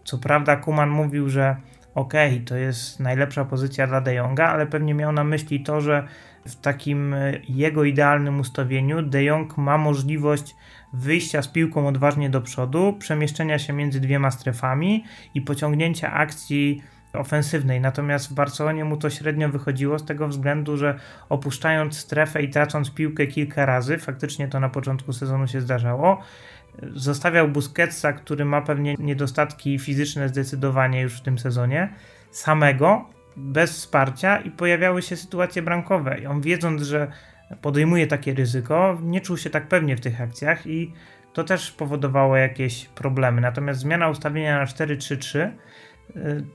Co prawda Koeman mówił, że okej, to jest najlepsza pozycja dla De Jonga, ale pewnie miał na myśli to, że w takim jego idealnym ustawieniu De Jong ma możliwość wyjścia z piłką odważnie do przodu, przemieszczenia się między 2 strefami i pociągnięcia akcji ofensywnej. Natomiast w Barcelonie mu to średnio wychodziło z tego względu, że opuszczając strefę i tracąc piłkę kilka razy, faktycznie to na początku sezonu się zdarzało, zostawiał Busquetsa, który ma pewnie niedostatki fizyczne zdecydowanie już w tym sezonie, samego, bez wsparcia i pojawiały się sytuacje bramkowe. I on, wiedząc, że podejmuje takie ryzyko, nie czuł się tak pewnie w tych akcjach i to też powodowało jakieś problemy. Natomiast zmiana ustawienia na 4-3-3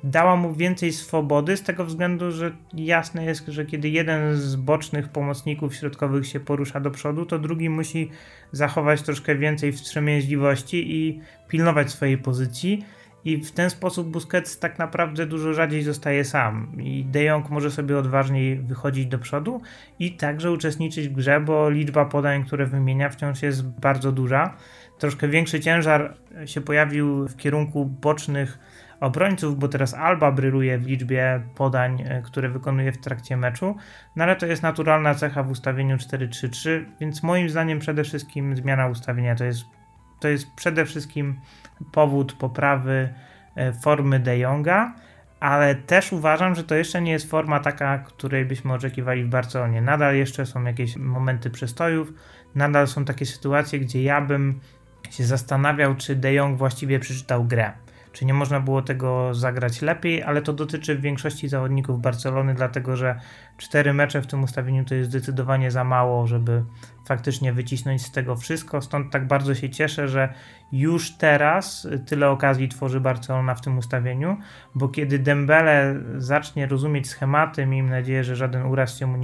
dała mu więcej swobody z tego względu, że jasne jest, że kiedy jeden z bocznych pomocników środkowych się porusza do przodu, to drugi musi zachować troszkę więcej wstrzemięźliwości i pilnować swojej pozycji. I w ten sposób Busquets tak naprawdę dużo rzadziej zostaje sam i De Jong może sobie odważniej wychodzić do przodu i także uczestniczyć w grze, bo liczba podań, które wymienia, wciąż jest bardzo duża. Troszkę większy ciężar się pojawił w kierunku bocznych obrońców, bo teraz Alba bryluje w liczbie podań, które wykonuje w trakcie meczu, no ale to jest naturalna cecha w ustawieniu 4-3-3, więc moim zdaniem przede wszystkim zmiana ustawienia to jest przede wszystkim powód poprawy formy De Jonga, ale też uważam, że to jeszcze nie jest forma taka, której byśmy oczekiwali w Barcelonie. Nadal jeszcze są jakieś momenty przestojów, nadal są takie sytuacje, gdzie ja bym się zastanawiał, czy De Jong właściwie przeczytał grę. Czy nie można było tego zagrać lepiej, ale to dotyczy w większości zawodników Barcelony, dlatego że 4 mecze w tym ustawieniu to jest zdecydowanie za mało, żeby faktycznie wycisnąć z tego wszystko. Stąd tak bardzo się cieszę, że już teraz tyle okazji tworzy Barcelona w tym ustawieniu, bo kiedy Dembele zacznie rozumieć schematy, miejmy nadzieję, że żaden uraz się mu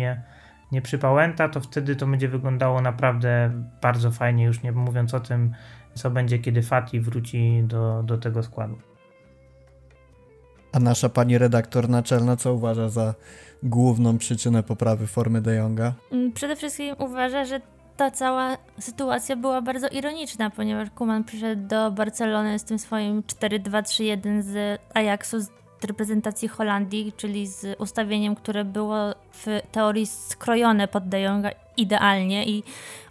nie przypałęta, to wtedy to będzie wyglądało naprawdę bardzo fajnie, już nie mówiąc o tym, co będzie, kiedy Fati wróci do tego składu. A nasza pani redaktor naczelna co uważa za główną przyczynę poprawy formy De Jonga? Przede wszystkim uważa, że ta cała sytuacja była bardzo ironiczna, ponieważ Koeman przyszedł do Barcelony z tym swoim 4-2-3-1 z Ajaxu, z reprezentacji Holandii, czyli z ustawieniem, które było w teorii skrojone pod De Jonga idealnie i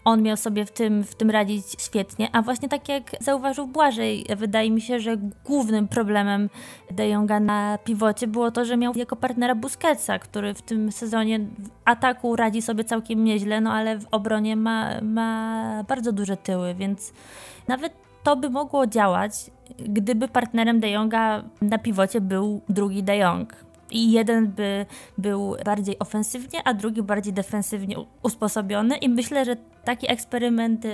on miał sobie w tym radzić świetnie, a właśnie tak jak zauważył Błażej, wydaje mi się, że głównym problemem De Jonga na piwocie było to, że miał jako partnera Busquetsa, który w tym sezonie w ataku radzi sobie całkiem nieźle, no ale w obronie ma bardzo duże tyły, więc nawet to by mogło działać, gdyby partnerem De Jonga na piwocie był drugi De Jong. I jeden by był bardziej ofensywnie, a drugi bardziej defensywnie usposobiony i myślę, że taki eksperyment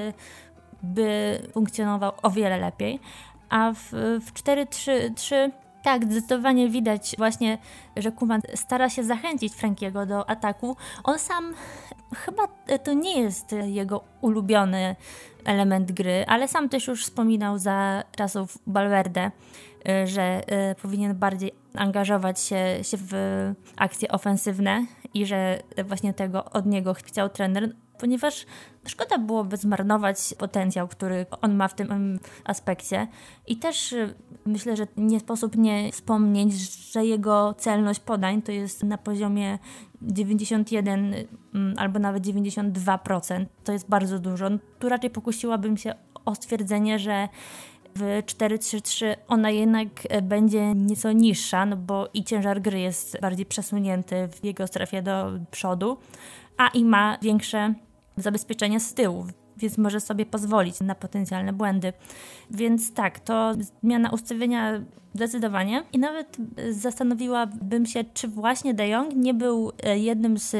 by funkcjonował o wiele lepiej. A w 4-3-3 tak, zdecydowanie widać właśnie, że Koeman stara się zachęcić Frankiego do ataku. On sam, chyba to nie jest jego ulubiony element gry, ale sam też już wspominał za czasów Valverde, że powinien bardziej angażować się w akcje ofensywne i że właśnie tego od niego chciał trener, ponieważ szkoda byłoby zmarnować potencjał, który on ma w tym aspekcie. I też myślę, że nie sposób nie wspomnieć, że jego celność podań to jest na poziomie 91 albo nawet 92%. To jest bardzo dużo. Tu raczej pokusiłabym się o stwierdzenie, że w 4-3-3 ona jednak będzie nieco niższa, no bo i ciężar gry jest bardziej przesunięty w jego strefie do przodu, a i ma większe zabezpieczenia z tyłu, więc może sobie pozwolić na potencjalne błędy. Więc tak, to zmiana ustawienia zdecydowanie. I nawet zastanowiłabym się, czy właśnie De Jong nie był jednym z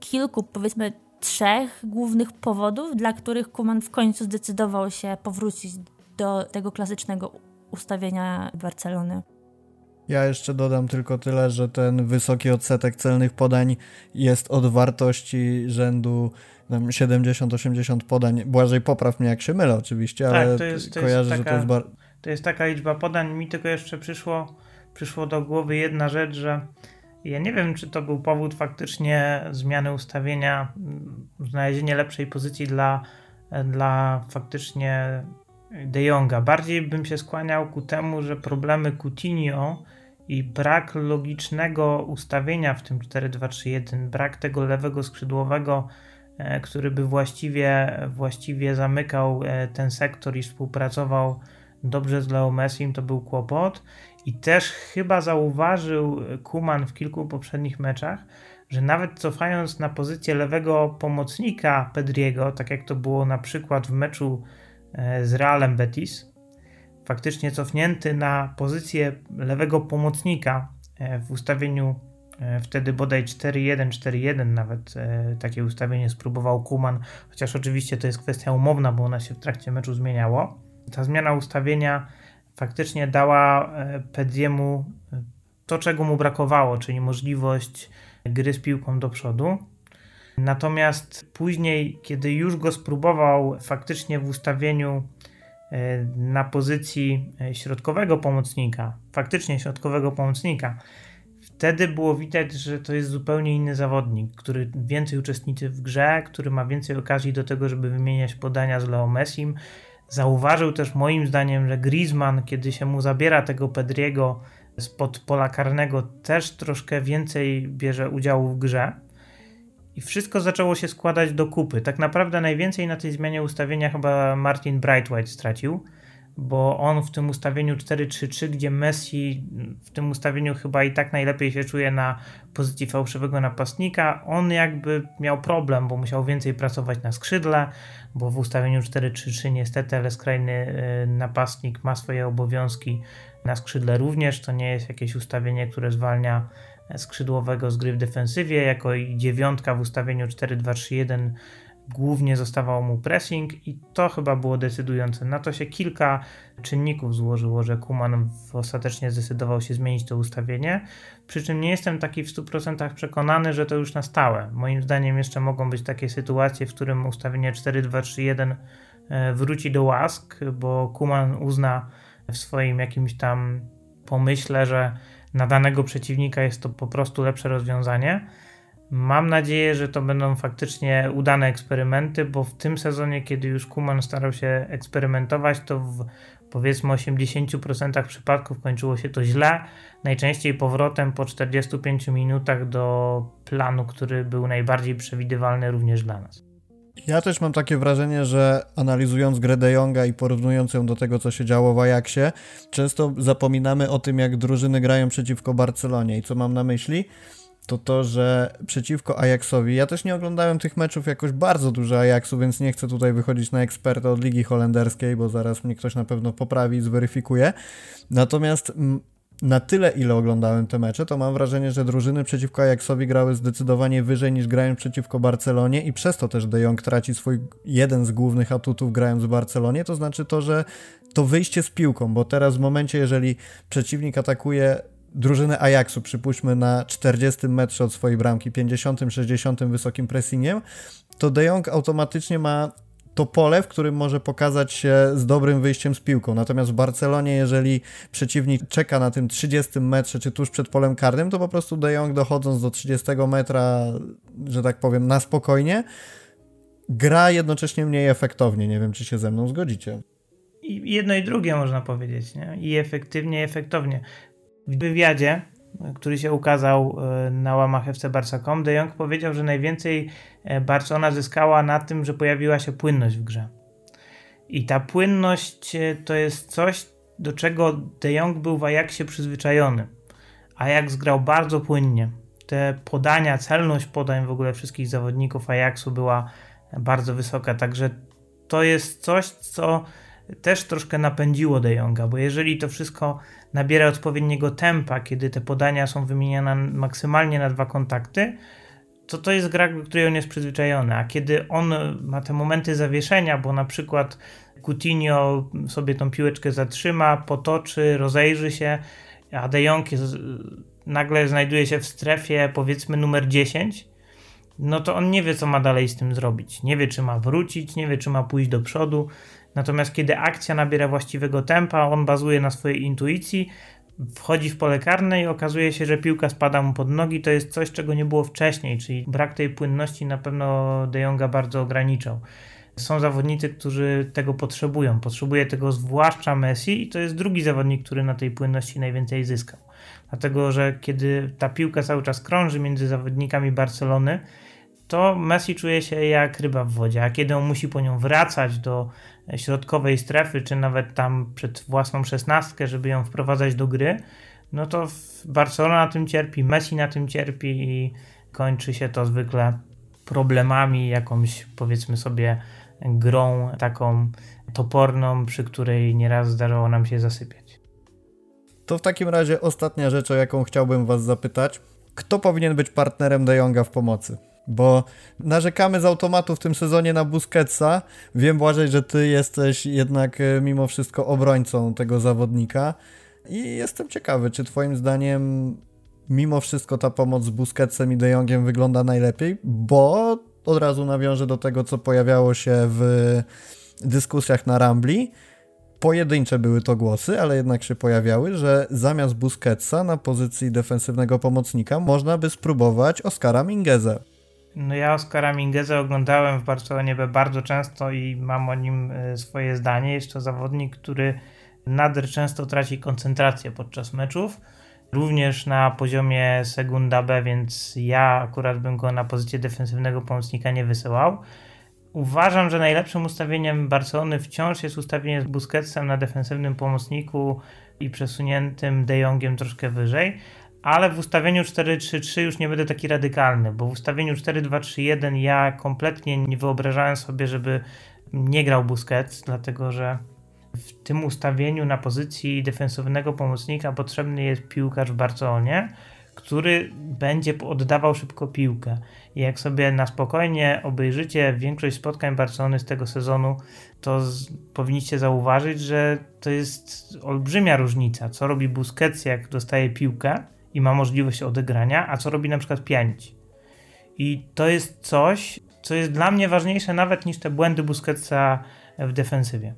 kilku, powiedzmy, 3 głównych powodów, dla których Koeman w końcu zdecydował się powrócić do tego klasycznego ustawienia Barcelony. Ja jeszcze dodam tylko tyle, że ten wysoki odsetek celnych podań jest od wartości rzędu 70-80 podań. Błażej, popraw mnie jak się mylę oczywiście, ale tak, to jest taka liczba podań. Mi tylko jeszcze przyszło do głowy jedna rzecz, że ja nie wiem, czy to był powód faktycznie zmiany ustawienia, znalezienie lepszej pozycji dla faktycznie De Jonga. Bardziej bym się skłaniał ku temu, że problemy Coutinho i brak logicznego ustawienia w tym 4-2-3-1, brak tego lewego skrzydłowego, który by właściwie zamykał ten sektor i współpracował dobrze z Leo Messim, to był kłopot. I też chyba zauważył Koeman w kilku poprzednich meczach, że nawet cofając na pozycję lewego pomocnika Pedriego, tak jak to było na przykład w meczu z Realem Betis, faktycznie cofnięty na pozycję lewego pomocnika w ustawieniu wtedy bodaj 4-1-4-1, nawet takie ustawienie spróbował Koeman, chociaż oczywiście to jest kwestia umowna, bo ona się w trakcie meczu zmieniało. Ta zmiana ustawienia faktycznie dała Pedriemu to, czego mu brakowało, czyli możliwość gry z piłką do przodu. Natomiast później, kiedy już go spróbował faktycznie w ustawieniu na pozycji środkowego pomocnika, wtedy było widać, że to jest zupełnie inny zawodnik, który więcej uczestniczy w grze, który ma więcej okazji do tego, żeby wymieniać podania z Leo Messim. Zauważył też moim zdaniem, że Griezmann, kiedy się mu zabiera tego Pedriego spod pola karnego, też troszkę więcej bierze udziału w grze. I wszystko zaczęło się składać do kupy. Tak naprawdę najwięcej na tej zmianie ustawienia chyba Martin Braithwaite stracił, bo on w tym ustawieniu 4-3-3, gdzie Messi w tym ustawieniu chyba i tak najlepiej się czuje na pozycji fałszywego napastnika, on jakby miał problem, bo musiał więcej pracować na skrzydle, bo w ustawieniu 4-3-3 niestety, ale skrajny napastnik ma swoje obowiązki na skrzydle również, to nie jest jakieś ustawienie, które zwalnia skrzydłowego z gry w defensywie, jako i dziewiątka w ustawieniu 4-2-3-1 głównie zostawał mu pressing i to chyba było decydujące. Na to się kilka czynników złożyło, że Koeman ostatecznie zdecydował się zmienić to ustawienie, przy czym nie jestem taki w 100% przekonany, że to już na stałe. Moim zdaniem jeszcze mogą być takie sytuacje, w którym ustawienie 4-2-3-1 wróci do łask, bo Koeman uzna w swoim jakimś tam pomyśle, że na danego przeciwnika jest to po prostu lepsze rozwiązanie. Mam nadzieję, że to będą faktycznie udane eksperymenty, bo w tym sezonie, kiedy już Koeman starał się eksperymentować, to w powiedzmy 80% przypadków kończyło się to źle, najczęściej powrotem po 45 minutach do planu, który był najbardziej przewidywalny również dla nas. Ja też mam takie wrażenie, że analizując grę De Jonga i porównując ją do tego, co się działo w Ajaxie, często zapominamy o tym, jak drużyny grają przeciwko Barcelonie. I co mam na myśli? To, że przeciwko Ajaxowi, ja też nie oglądałem tych meczów jakoś bardzo dużo Ajaxu, więc nie chcę tutaj wychodzić na eksperta od Ligi Holenderskiej, bo zaraz mnie ktoś na pewno poprawi i zweryfikuje. Natomiast na tyle, ile oglądałem te mecze, to mam wrażenie, że drużyny przeciwko Ajaxowi grały zdecydowanie wyżej niż grają przeciwko Barcelonie i przez to też De Jong traci swój jeden z głównych atutów grając w Barcelonie, to znaczy to, że to wyjście z piłką, bo teraz w momencie, jeżeli przeciwnik atakuje drużynę Ajaxu, przypuśćmy na 40 metrze od swojej bramki, 50-60 wysokim pressingiem, to De Jong automatycznie ma to pole, w którym może pokazać się z dobrym wyjściem z piłką. Natomiast w Barcelonie, jeżeli przeciwnik czeka na tym 30 metrze czy tuż przed polem karnym, to po prostu De Jong dochodząc do 30 metra, że tak powiem, na spokojnie, gra jednocześnie mniej efektownie. Nie wiem, czy się ze mną zgodzicie. I jedno i drugie można powiedzieć, nie? I efektywnie, i efektownie. W wywiadzie, który się ukazał na łamach FC Barca.com, De Jong powiedział, że najwięcej Barcelona zyskała na tym, że pojawiła się płynność w grze. I ta płynność to jest coś, do czego De Jong był w Ajaxie przyzwyczajony. Ajax grał bardzo płynnie. Te podania, celność podań w ogóle wszystkich zawodników Ajaxu była bardzo wysoka. Także to jest coś, co też troszkę napędziło De Jonga, bo jeżeli to wszystko nabiera odpowiedniego tempa, kiedy te podania są wymieniane maksymalnie na dwa kontakty, to jest gra, do której on jest przyzwyczajony, a kiedy on ma te momenty zawieszenia, bo na przykład Coutinho sobie tą piłeczkę zatrzyma, potoczy, rozejrzy się, a De Jong nagle znajduje się w strefie powiedzmy numer 10, no to on nie wie, co ma dalej z tym zrobić, nie wie, czy ma wrócić, nie wie, czy ma pójść do przodu. Natomiast kiedy akcja nabiera właściwego tempa, on bazuje na swojej intuicji, wchodzi w pole karne i okazuje się, że piłka spada mu pod nogi. To jest coś, czego nie było wcześniej, czyli brak tej płynności na pewno De Jonga bardzo ograniczał. Są zawodnicy, którzy tego potrzebują. Potrzebuje tego zwłaszcza Messi i to jest drugi zawodnik, który na tej płynności najwięcej zyskał. Dlatego, że kiedy ta piłka cały czas krąży między zawodnikami Barcelony, to Messi czuje się jak ryba w wodzie, a kiedy on musi po nią wracać do środkowej strefy, czy nawet tam przed własną szesnastkę, żeby ją wprowadzać do gry, no to Barcelona na tym cierpi, Messi na tym cierpi i kończy się to zwykle problemami, jakąś powiedzmy sobie grą taką toporną, przy której nieraz zdarzało nam się zasypiać. To w takim razie ostatnia rzecz, o jaką chciałbym was zapytać. Kto powinien być partnerem De Jonga w pomocy? Bo narzekamy z automatu w tym sezonie na Busquetsa. Wiem, Błażej, że ty jesteś jednak mimo wszystko obrońcą tego zawodnika i jestem ciekawy, czy twoim zdaniem mimo wszystko ta pomoc z Busquetsem i De Jongiem wygląda najlepiej, bo od razu nawiążę do tego, co pojawiało się w dyskusjach na Rambli. Pojedyncze były to głosy, ale jednak się pojawiały, że zamiast Busquetsa na pozycji defensywnego pomocnika można by spróbować Oskara Minguezę. No ja Oskara Minguezę oglądałem w Barcelonie B bardzo często i mam o nim swoje zdanie. Jest to zawodnik, który nader często traci koncentrację podczas meczów, również na poziomie Segunda B, więc ja akurat bym go na pozycję defensywnego pomocnika nie wysyłał. Uważam, że najlepszym ustawieniem Barcelony wciąż jest ustawienie z Busquetsem na defensywnym pomocniku i przesuniętym De Jongiem troszkę wyżej, ale w ustawieniu 4-3-3 już nie będę taki radykalny, bo w ustawieniu 4-2-3-1 ja kompletnie nie wyobrażałem sobie, żeby nie grał Busquets, dlatego że w tym ustawieniu na pozycji defensywnego pomocnika potrzebny jest piłkarz w Barcelonie, który będzie oddawał szybko piłkę. I jak sobie na spokojnie obejrzycie większość spotkań Barcelony z tego sezonu, to powinniście zauważyć, że to jest olbrzymia różnica, co robi Busquets, jak dostaje piłkę i ma możliwość odegrania, a co robi na przykład Pjanic. I to jest coś, co jest dla mnie ważniejsze nawet niż te błędy Busquetsa w defensywie.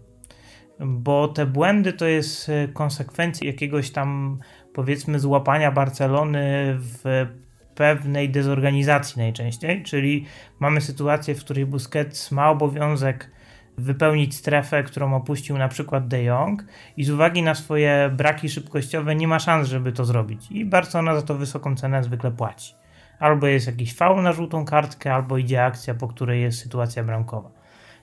Bo te błędy to jest konsekwencja jakiegoś tam, powiedzmy, złapania Barcelony w pewnej dezorganizacji najczęściej, czyli mamy sytuację, w której Busquets ma obowiązek wypełnić strefę, którą opuścił na przykład De Jong i z uwagi na swoje braki szybkościowe nie ma szans, żeby to zrobić i Barcelona za to wysoką cenę zwykle płaci. Albo jest jakiś faul na żółtą kartkę, albo idzie akcja, po której jest sytuacja bramkowa.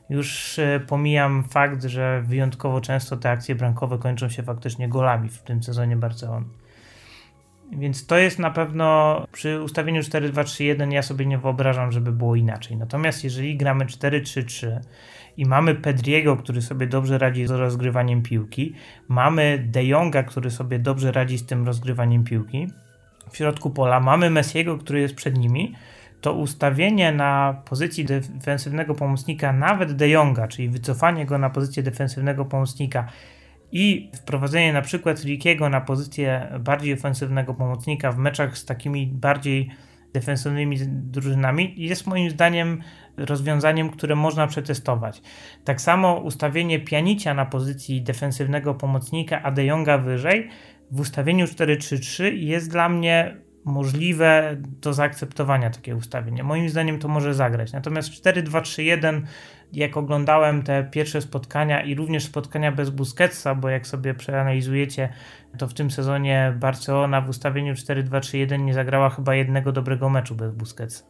Już pomijam fakt, że wyjątkowo często te akcje bramkowe kończą się faktycznie golami w tym sezonie Barcelony. Więc to jest na pewno przy ustawieniu 4-2-3-1 ja sobie nie wyobrażam, żeby było inaczej. Natomiast jeżeli gramy 4-3-3 i mamy Pedriego, który sobie dobrze radzi z rozgrywaniem piłki, mamy De Jonga, który sobie dobrze radzi z tym rozgrywaniem piłki, w środku pola mamy Messiego, który jest przed nimi, to ustawienie na pozycji defensywnego pomocnika nawet De Jonga, czyli wycofanie go na pozycję defensywnego pomocnika i wprowadzenie na przykład Rikiego na pozycję bardziej ofensywnego pomocnika w meczach z takimi bardziej defensywnymi drużynami jest moim zdaniem rozwiązaniem, które można przetestować. Tak samo ustawienie Pjanicia na pozycji defensywnego pomocnika, a De Jonga wyżej w ustawieniu 4-3-3 jest dla mnie możliwe do zaakceptowania takie ustawienie. Moim zdaniem to może zagrać. Natomiast 4-2-3-1, jak oglądałem te pierwsze spotkania i również spotkania bez Busquetsa, bo jak sobie przeanalizujecie, to w tym sezonie Barcelona w ustawieniu 4-2-3-1 nie zagrała chyba jednego dobrego meczu bez Busquetsa.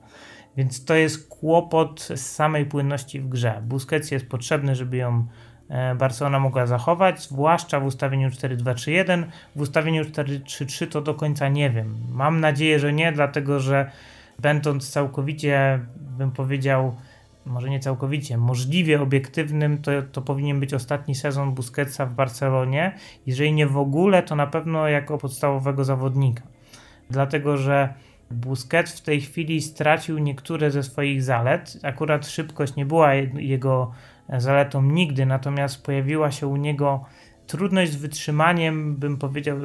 Więc to jest kłopot z samej płynności w grze. Busquets jest potrzebny, żeby ją Barcelona mogła zachować, zwłaszcza w ustawieniu 4-2-3-1. W ustawieniu 4-3-3 to do końca nie wiem. Mam nadzieję, że nie, dlatego że będąc całkowicie, bym powiedział, może nie całkowicie, możliwie obiektywnym, to powinien być ostatni sezon Busquetsa w Barcelonie. Jeżeli nie w ogóle, to na pewno jako podstawowego zawodnika. Dlatego że Busquets w tej chwili stracił niektóre ze swoich zalet. Akurat szybkość nie była jego zaletą nigdy, natomiast pojawiła się u niego trudność z wytrzymaniem, bym powiedział,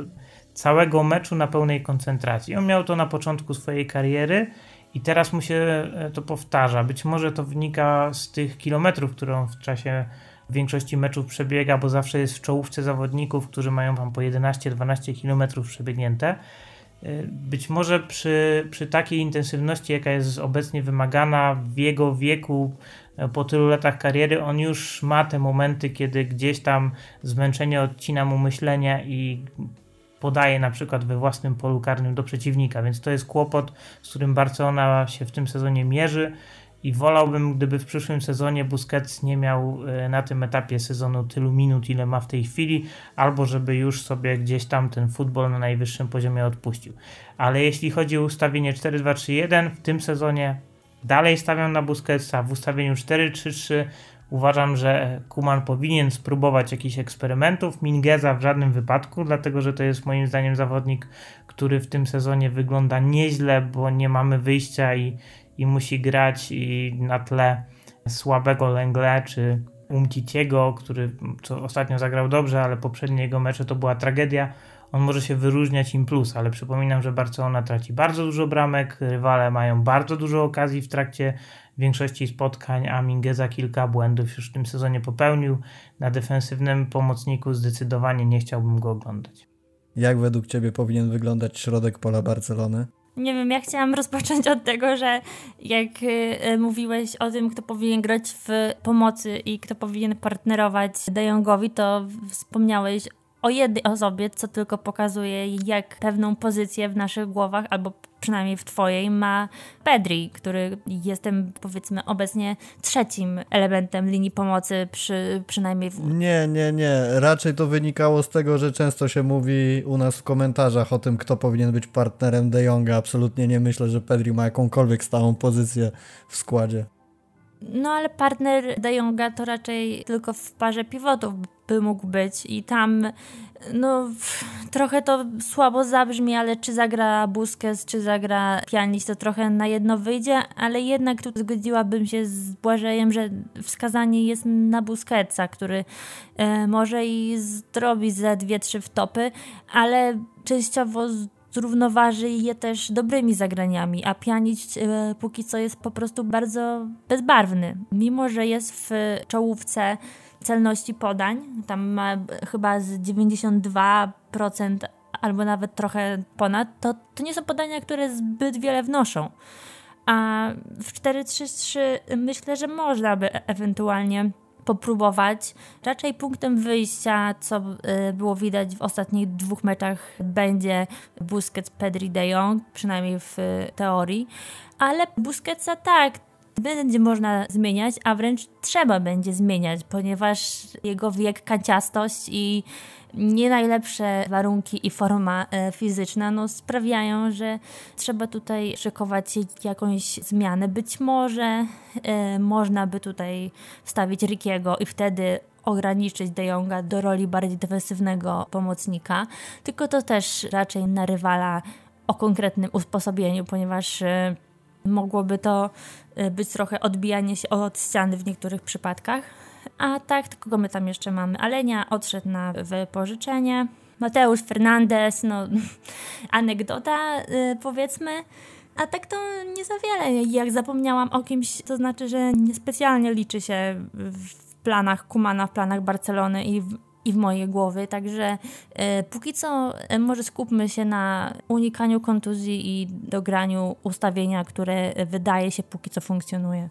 całego meczu na pełnej koncentracji. On miał to na początku swojej kariery i teraz mu się to powtarza. Być może to wynika z tych kilometrów, które on w czasie większości meczów przebiega, bo zawsze jest w czołówce zawodników, którzy mają tam po 11-12 kilometrów przebiegnięte. Być może przy takiej intensywności, jaka jest obecnie wymagana w jego wieku, po tylu latach kariery, on już ma te momenty, kiedy gdzieś tam zmęczenie odcina mu myślenie i podaje na przykład we własnym polu karnym do przeciwnika, więc to jest kłopot, z którym Barcelona się w tym sezonie mierzy i wolałbym, gdyby w przyszłym sezonie Busquets nie miał na tym etapie sezonu tylu minut, ile ma w tej chwili, albo żeby już sobie gdzieś tam ten futbol na najwyższym poziomie odpuścił. Ale jeśli chodzi o ustawienie 4-2-3-1 w tym sezonie, dalej stawiam na Busquetsa w ustawieniu 4-3-3. Uważam, że Koeman powinien spróbować jakichś eksperymentów. Mingueza w żadnym wypadku, dlatego że to jest moim zdaniem zawodnik, który w tym sezonie wygląda nieźle, bo nie mamy wyjścia i musi grać i na tle słabego Lengle czy Umtitiego, który co ostatnio zagrał dobrze, ale poprzednie jego mecze to była tragedia. On może się wyróżniać im plus, ale przypominam, że Barcelona traci bardzo dużo bramek, rywale mają bardzo dużo okazji w trakcie większości spotkań, a Mingueza kilka błędów już w tym sezonie popełnił. Na defensywnym pomocniku zdecydowanie nie chciałbym go oglądać. Jak według Ciebie powinien wyglądać środek pola Barcelony? Nie wiem, ja chciałam rozpocząć od tego, że jak mówiłeś o tym, kto powinien grać w pomocy i kto powinien partnerować De Jongowi, to wspomniałeś o jednej osobie, co tylko pokazuje, jak pewną pozycję w naszych głowach, albo przynajmniej w twojej, ma Pedri, który jestem, powiedzmy, obecnie trzecim elementem linii pomocy, przynajmniej w... Nie. Raczej to wynikało z tego, że często się mówi u nas w komentarzach o tym, kto powinien być partnerem De Jonga. Absolutnie nie myślę, że Pedri ma jakąkolwiek stałą pozycję w składzie. No ale partner De Jonga to raczej tylko w parze pivotów by mógł być i tam no trochę to słabo zabrzmi, ale czy zagra Busquets, czy zagra Pjanic, to trochę na jedno wyjdzie, ale jednak tu zgodziłabym się z Błażejem, że wskazanie jest na Busquetsa, który może i zrobi ze 2-3 wtopy, ale częściowo zrównoważy je też dobrymi zagraniami, a Pjanic póki co jest po prostu bardzo bezbarwny. Mimo, że jest w czołówce celności podań, tam ma chyba z 92% albo nawet trochę ponad, to nie są podania, które zbyt wiele wnoszą. A w 4-3-3 myślę, że można by ewentualnie popróbować. Raczej punktem wyjścia, co było widać w ostatnich 2 meczach, będzie Busquets, Pedri, De Jong, przynajmniej w teorii, ale Busquetsa tak, będzie można zmieniać, a wręcz trzeba będzie zmieniać, ponieważ jego wiek, kanciastość i nie najlepsze warunki i forma fizyczna sprawiają, że trzeba tutaj szykować jakąś zmianę. Być może można by tutaj wstawić Rikiego i wtedy ograniczyć De Jonga do roli bardziej defensywnego pomocnika, tylko to też raczej na rywala o konkretnym usposobieniu, ponieważ mogłoby to być trochę odbijanie się od ściany w niektórych przypadkach. A tak, to kogo my tam jeszcze mamy? Alenia odszedł na wypożyczenie. Mateusz Fernandez, anegdota powiedzmy. A tak to nie za wiele. Jak zapomniałam o kimś, to znaczy, że niespecjalnie liczy się w planach Kumana, w planach Barcelony i w mojej głowie, także póki co może skupmy się na unikaniu kontuzji i dograniu ustawienia, które wydaje się póki co funkcjonuje.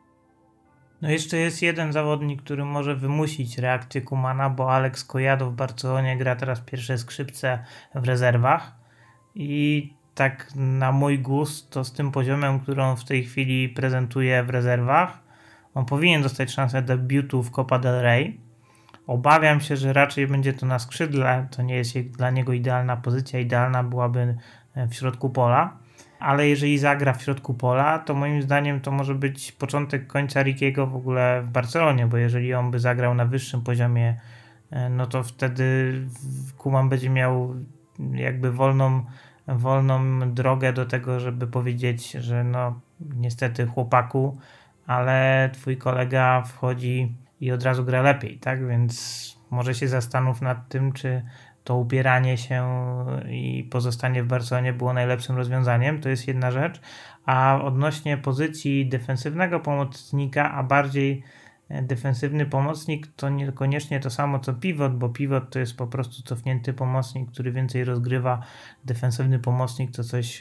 No jeszcze jest jeden zawodnik, który może wymusić reakcję Koemana, bo Alex Collado w Barcelonie gra teraz pierwsze skrzypce w rezerwach i tak na mój gust to z tym poziomem, który on w tej chwili prezentuje w rezerwach, on powinien dostać szansę debiutu w Copa del Rey. Obawiam się, że raczej będzie to na skrzydle, to nie jest dla niego idealna pozycja, idealna byłaby w środku pola, ale jeżeli zagra w środku pola, to moim zdaniem to może być początek końca Rikiego w ogóle w Barcelonie, bo jeżeli on by zagrał na wyższym poziomie, no to wtedy Koeman będzie miał jakby wolną drogę do tego, żeby powiedzieć, że no niestety chłopaku, ale twój kolega wchodzi i od razu gra lepiej, tak? Więc może się zastanów nad tym, czy to upieranie się i pozostanie w Barcelonie było najlepszym rozwiązaniem. To jest jedna rzecz. A odnośnie pozycji defensywnego pomocnika, a bardziej defensywny pomocnik, to niekoniecznie to samo co pivot, bo pivot to jest po prostu cofnięty pomocnik, który więcej rozgrywa. Defensywny pomocnik to coś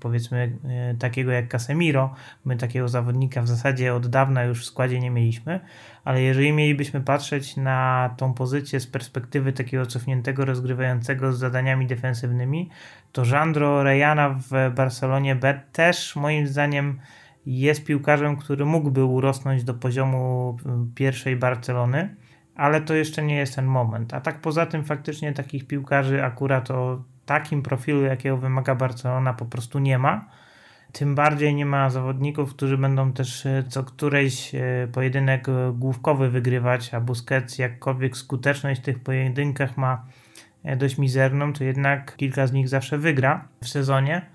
powiedzmy takiego jak Casemiro. My takiego zawodnika w zasadzie od dawna już w składzie nie mieliśmy, ale jeżeli mielibyśmy patrzeć na tą pozycję z perspektywy takiego cofniętego rozgrywającego z zadaniami defensywnymi, to Jandro Rejana w Barcelonie B też moim zdaniem jest piłkarzem, który mógłby urosnąć do poziomu pierwszej Barcelony, ale to jeszcze nie jest ten moment. A tak poza tym faktycznie takich piłkarzy akurat o takim profilu, jakiego wymaga Barcelona, po prostu nie ma. Tym bardziej nie ma zawodników, którzy będą też co któryś pojedynek główkowy wygrywać, a Busquets jakkolwiek skuteczność w tych pojedynkach ma dość mizerną, to jednak kilka z nich zawsze wygra w sezonie.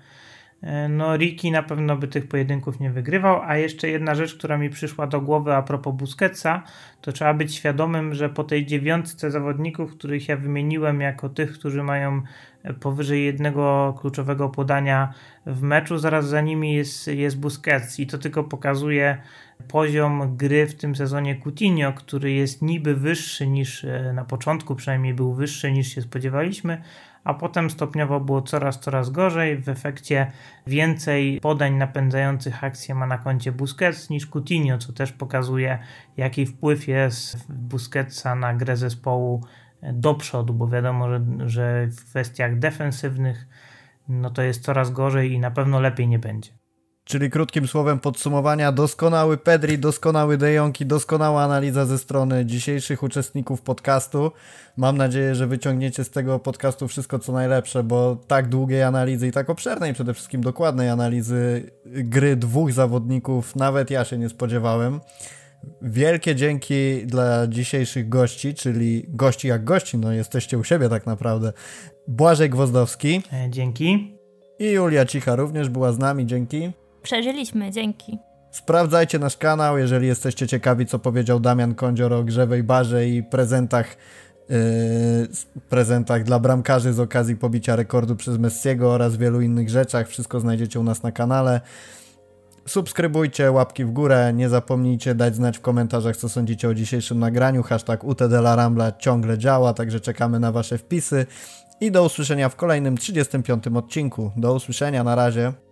No Riki na pewno by tych pojedynków nie wygrywał, a jeszcze jedna rzecz, która mi przyszła do głowy a propos Busquetsa, to trzeba być świadomym, że po tej 9 zawodników, których ja wymieniłem jako tych, którzy mają powyżej jednego kluczowego podania w meczu, zaraz za nimi jest Busquets i to tylko pokazuje poziom gry w tym sezonie Coutinho, który jest niby wyższy niż na początku, przynajmniej był wyższy niż się spodziewaliśmy, a potem stopniowo było coraz gorzej. W efekcie więcej podań napędzających akcję ma na koncie Busquets niż Coutinho, co też pokazuje, jaki wpływ jest Busquetsa na grę zespołu do przodu, bo wiadomo, że w kwestiach defensywnych no to jest coraz gorzej i na pewno lepiej nie będzie. Czyli krótkim słowem podsumowania, doskonały Pedri, doskonały De Jong i doskonała analiza ze strony dzisiejszych uczestników podcastu. Mam nadzieję, że wyciągniecie z tego podcastu wszystko co najlepsze, bo tak długiej analizy i tak obszernej, przede wszystkim dokładnej analizy gry dwóch zawodników nawet ja się nie spodziewałem. Wielkie dzięki dla dzisiejszych gości, czyli gości jak gości, no jesteście u siebie tak naprawdę. Błażej Gwozdowski. Dzięki. I Julia Cicha również była z nami, dzięki. Przeżyliśmy, dzięki. Sprawdzajcie nasz kanał, jeżeli jesteście ciekawi, co powiedział Damian Kondzior o grzewej barze i prezentach dla bramkarzy z okazji pobicia rekordu przez Messiego oraz wielu innych rzeczach. Wszystko znajdziecie u nas na kanale. Subskrybujcie, łapki w górę, nie zapomnijcie dać znać w komentarzach, co sądzicie o dzisiejszym nagraniu. Hashtag #UTDelaRambla ciągle działa, także czekamy na wasze wpisy. I do usłyszenia w kolejnym 35. odcinku. Do usłyszenia, na razie.